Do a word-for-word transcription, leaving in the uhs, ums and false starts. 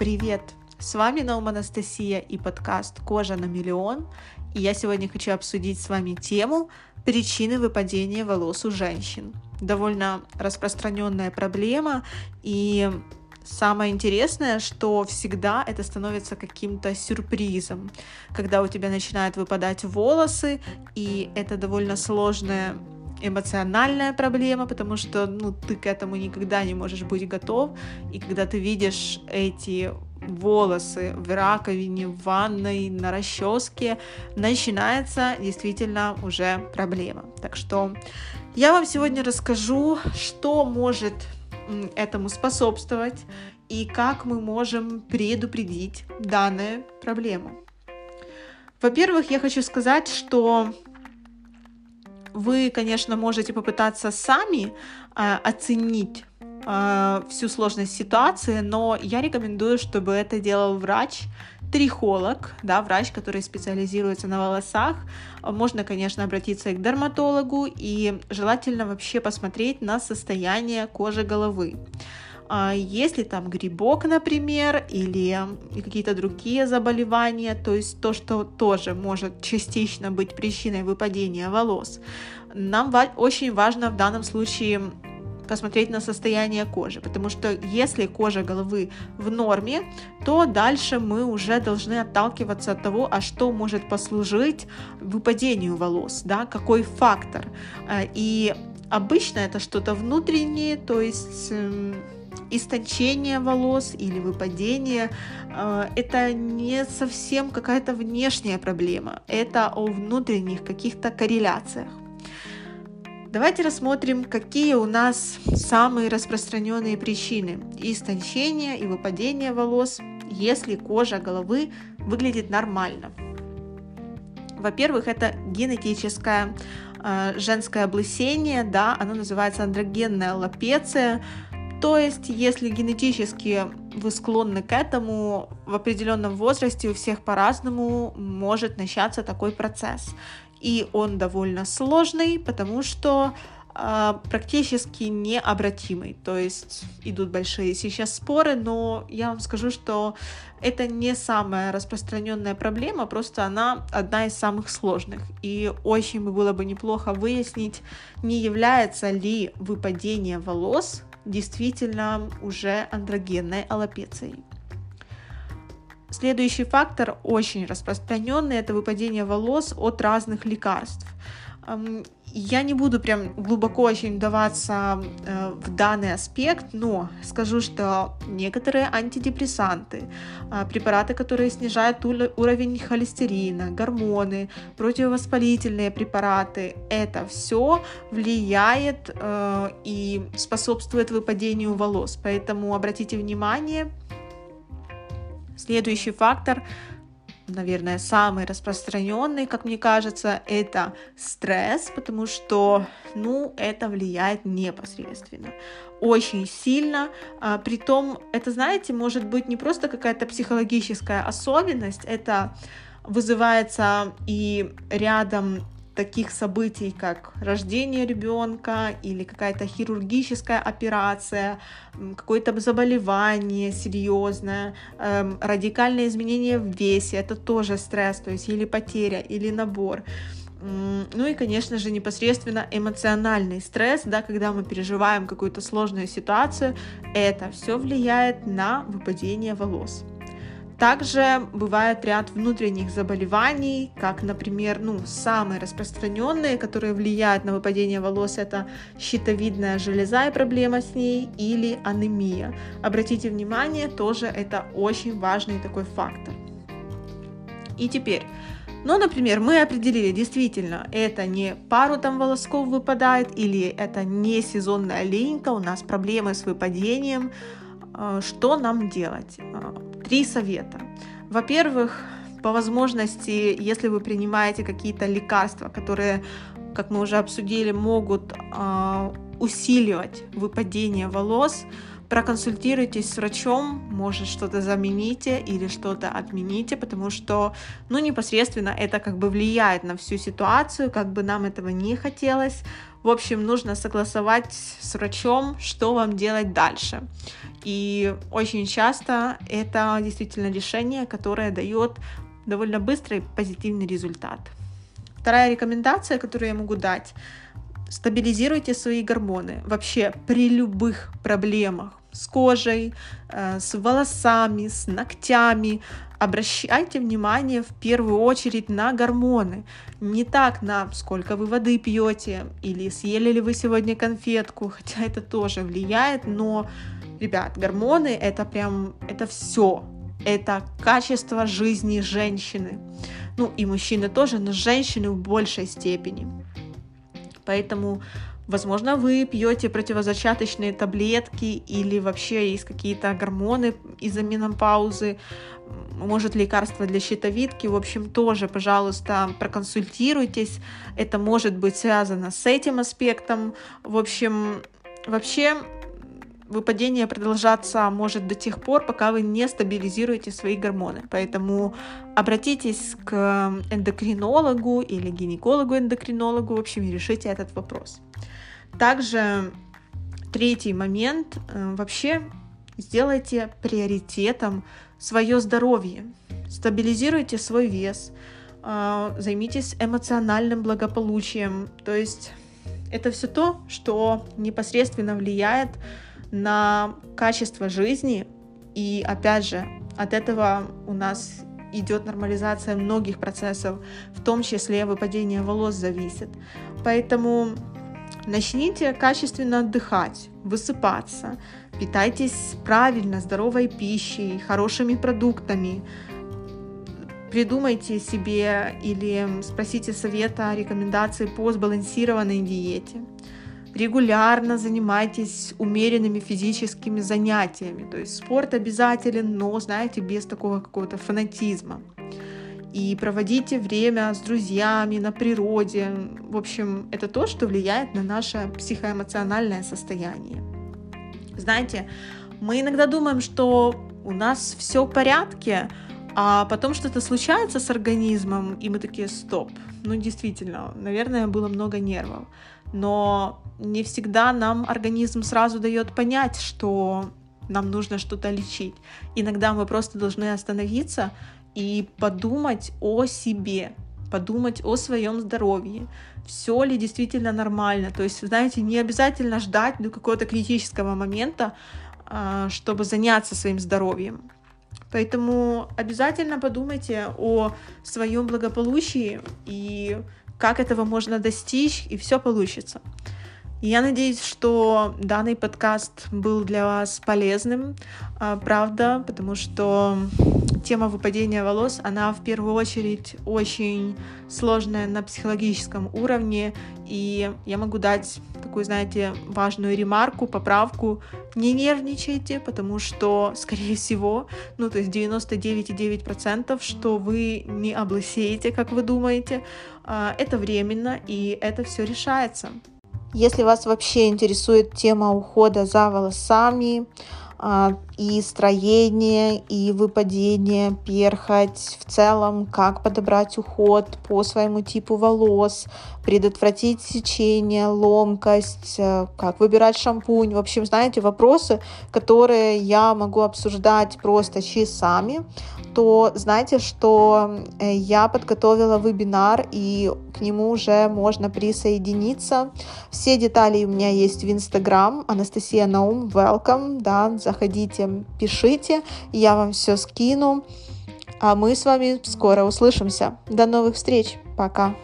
Привет! С вами Наум Анастасия и подкаст «Кожа на миллион». И я сегодня хочу обсудить с вами тему «Причины выпадения волос у женщин». Довольно распространенная проблема, и самое интересное, что всегда это становится каким-то сюрпризом, когда у тебя начинают выпадать волосы, и это довольно сложная эмоциональная проблема, потому что ну, ты к этому никогда не можешь быть готов, и когда ты видишь эти волосы в раковине, в ванной, на расческе, начинается действительно уже проблема. Так что я вам сегодня расскажу, что может этому способствовать и как мы можем предупредить данную проблему. Во-первых, я хочу сказать, что вы, конечно, можете попытаться сами э, оценить э, всю сложность ситуации, но я рекомендую, чтобы это делал врач, трихолог, да, врач, который специализируется на волосах. Можно, конечно, обратиться и к дерматологу, и желательно вообще посмотреть на состояние кожи головы. Есть ли там грибок, например, или какие-то другие заболевания, то есть то, что тоже может частично быть причиной выпадения волос. Нам очень важно в данном случае посмотреть на состояние кожи, потому что если кожа головы в норме, то дальше мы уже должны отталкиваться от того, а что может послужить выпадению волос, да, какой фактор. И обычно это что-то внутреннее, то есть истончение волос или выпадение – это не совсем какая-то внешняя проблема, это о внутренних каких-то корреляциях. Давайте рассмотрим, какие у нас самые распространенные причины истончения и выпадения волос, если кожа головы выглядит нормально. Во-первых, это генетическое женское облысение, да, оно называется андрогенная алопеция. То есть, если генетически вы склонны к этому, в определенном возрасте у всех по-разному может начаться такой процесс. И он довольно сложный, потому что э, практически необратимый. То есть, идут большие сейчас споры, но я вам скажу, что это не самая распространенная проблема, просто она одна из самых сложных. И очень было бы неплохо выяснить, не является ли выпадение волос действительно уже андрогенной алопецией. Следующий фактор, очень распространенный, это выпадение волос от разных лекарств. Я не буду прям глубоко очень вдаваться в данный аспект, но скажу, что некоторые антидепрессанты, препараты, которые снижают уровень холестерина, гормоны, противовоспалительные препараты, это все влияет и способствует выпадению волос. Поэтому обратите внимание. Следующий фактор, наверное, самый распространенный, как мне кажется, это стресс, потому что, ну, это влияет непосредственно, очень сильно. А, притом, это, знаете, может быть не просто какая-то психологическая особенность, это вызывается и рядом таких событий, как рождение ребенка или какая-то хирургическая операция, какое-то заболевание серьезное, эм, радикальное изменение в весе, это тоже стресс, то есть или потеря, или набор. Ну и, конечно же, непосредственно эмоциональный стресс, да, когда мы переживаем какую-то сложную ситуацию, это все влияет на выпадение волос. Также бывает ряд внутренних заболеваний, как, например, ну, самые распространенные, которые влияют на выпадение волос, это щитовидная железа и проблема с ней, или анемия. Обратите внимание, тоже это очень важный такой фактор. И теперь, ну, например, мы определили, действительно, это не пару там волосков выпадает, или это не сезонная линька, у нас проблемы с выпадением. Что нам делать? Три совета. Во-первых, по возможности, если вы принимаете какие-то лекарства, которые, как мы уже обсудили, могут э, усиливать выпадение волос, проконсультируйтесь с врачом, может что-то замените или что-то отмените, потому что, ну, непосредственно это как бы влияет на всю ситуацию, как бы нам этого не хотелось. В общем, нужно согласовать с врачом, что вам делать дальше. И очень часто это действительно решение, которое дает довольно быстрый позитивный результат. Вторая рекомендация, которую я могу дать: стабилизируйте свои гормоны вообще при любых проблемах с кожей, с волосами, с ногтями. Обращайте внимание в первую очередь на гормоны, не так на сколько вы воды пьете или съели ли вы сегодня конфетку, хотя это тоже влияет, но, ребят, гормоны это прям, это все, это качество жизни женщины, ну и мужчины тоже, но женщины в большей степени, поэтому... Возможно, вы пьете противозачаточные таблетки или вообще есть какие-то гормоны из-за менопаузы, может лекарство для щитовидки, в общем, тоже, пожалуйста, проконсультируйтесь, это может быть связано с этим аспектом, в общем, вообще... Выпадение продолжаться может до тех пор, пока вы не стабилизируете свои гормоны. Поэтому обратитесь к эндокринологу или гинекологу-эндокринологу, в общем, и решите этот вопрос. Также третий момент. Вообще сделайте приоритетом свое здоровье. Стабилизируйте свой вес, займитесь эмоциональным благополучием. То есть это все то, что непосредственно влияет на качество жизни, и опять же, от этого у нас идет нормализация многих процессов, в том числе выпадение волос зависит. Поэтому начните качественно отдыхать, высыпаться, питайтесь правильно, здоровой пищей, хорошими продуктами, придумайте себе или спросите совета, рекомендации по сбалансированной диете. Регулярно занимайтесь умеренными физическими занятиями, то есть спорт обязателен, но, знаете, без такого какого-то фанатизма. И проводите время с друзьями, на природе. В общем, это то, что влияет на наше психоэмоциональное состояние. Знаете, мы иногда думаем, что у нас все в порядке, а потом что-то случается с организмом, и мы такие: стоп, ну действительно, наверное, было много нервов. Но не всегда нам организм сразу дает понять, что нам нужно что-то лечить. Иногда мы просто должны остановиться и подумать о себе, подумать о своем здоровье, все ли действительно нормально. То есть, знаете, не обязательно ждать до какого-то критического момента, чтобы заняться своим здоровьем. Поэтому обязательно подумайте о своем благополучии и как этого можно достичь, и все получится. Я надеюсь, что данный подкаст был для вас полезным, правда, потому что тема выпадения волос, она в первую очередь очень сложная на психологическом уровне, и я могу дать такую, знаете, важную ремарку, поправку: не нервничайте, потому что, скорее всего, ну, то есть девяносто девять целых девять десятых процента, что вы не облысеете, как вы думаете, это временно, и это все решается. Если вас вообще интересует тема ухода за волосами, и строение, и выпадение, перхоть, в целом, как подобрать уход по своему типу волос, предотвратить сечение, ломкость, как выбирать шампунь. В общем, знаете, вопросы, которые я могу обсуждать просто часами, то знайте, что я подготовила вебинар, и к нему уже можно присоединиться. Все детали у меня есть в Инстаграм, Анастасия Наум, welcome, да, заходите, пишите, я вам все скину, а мы с вами скоро услышимся. До новых встреч, пока!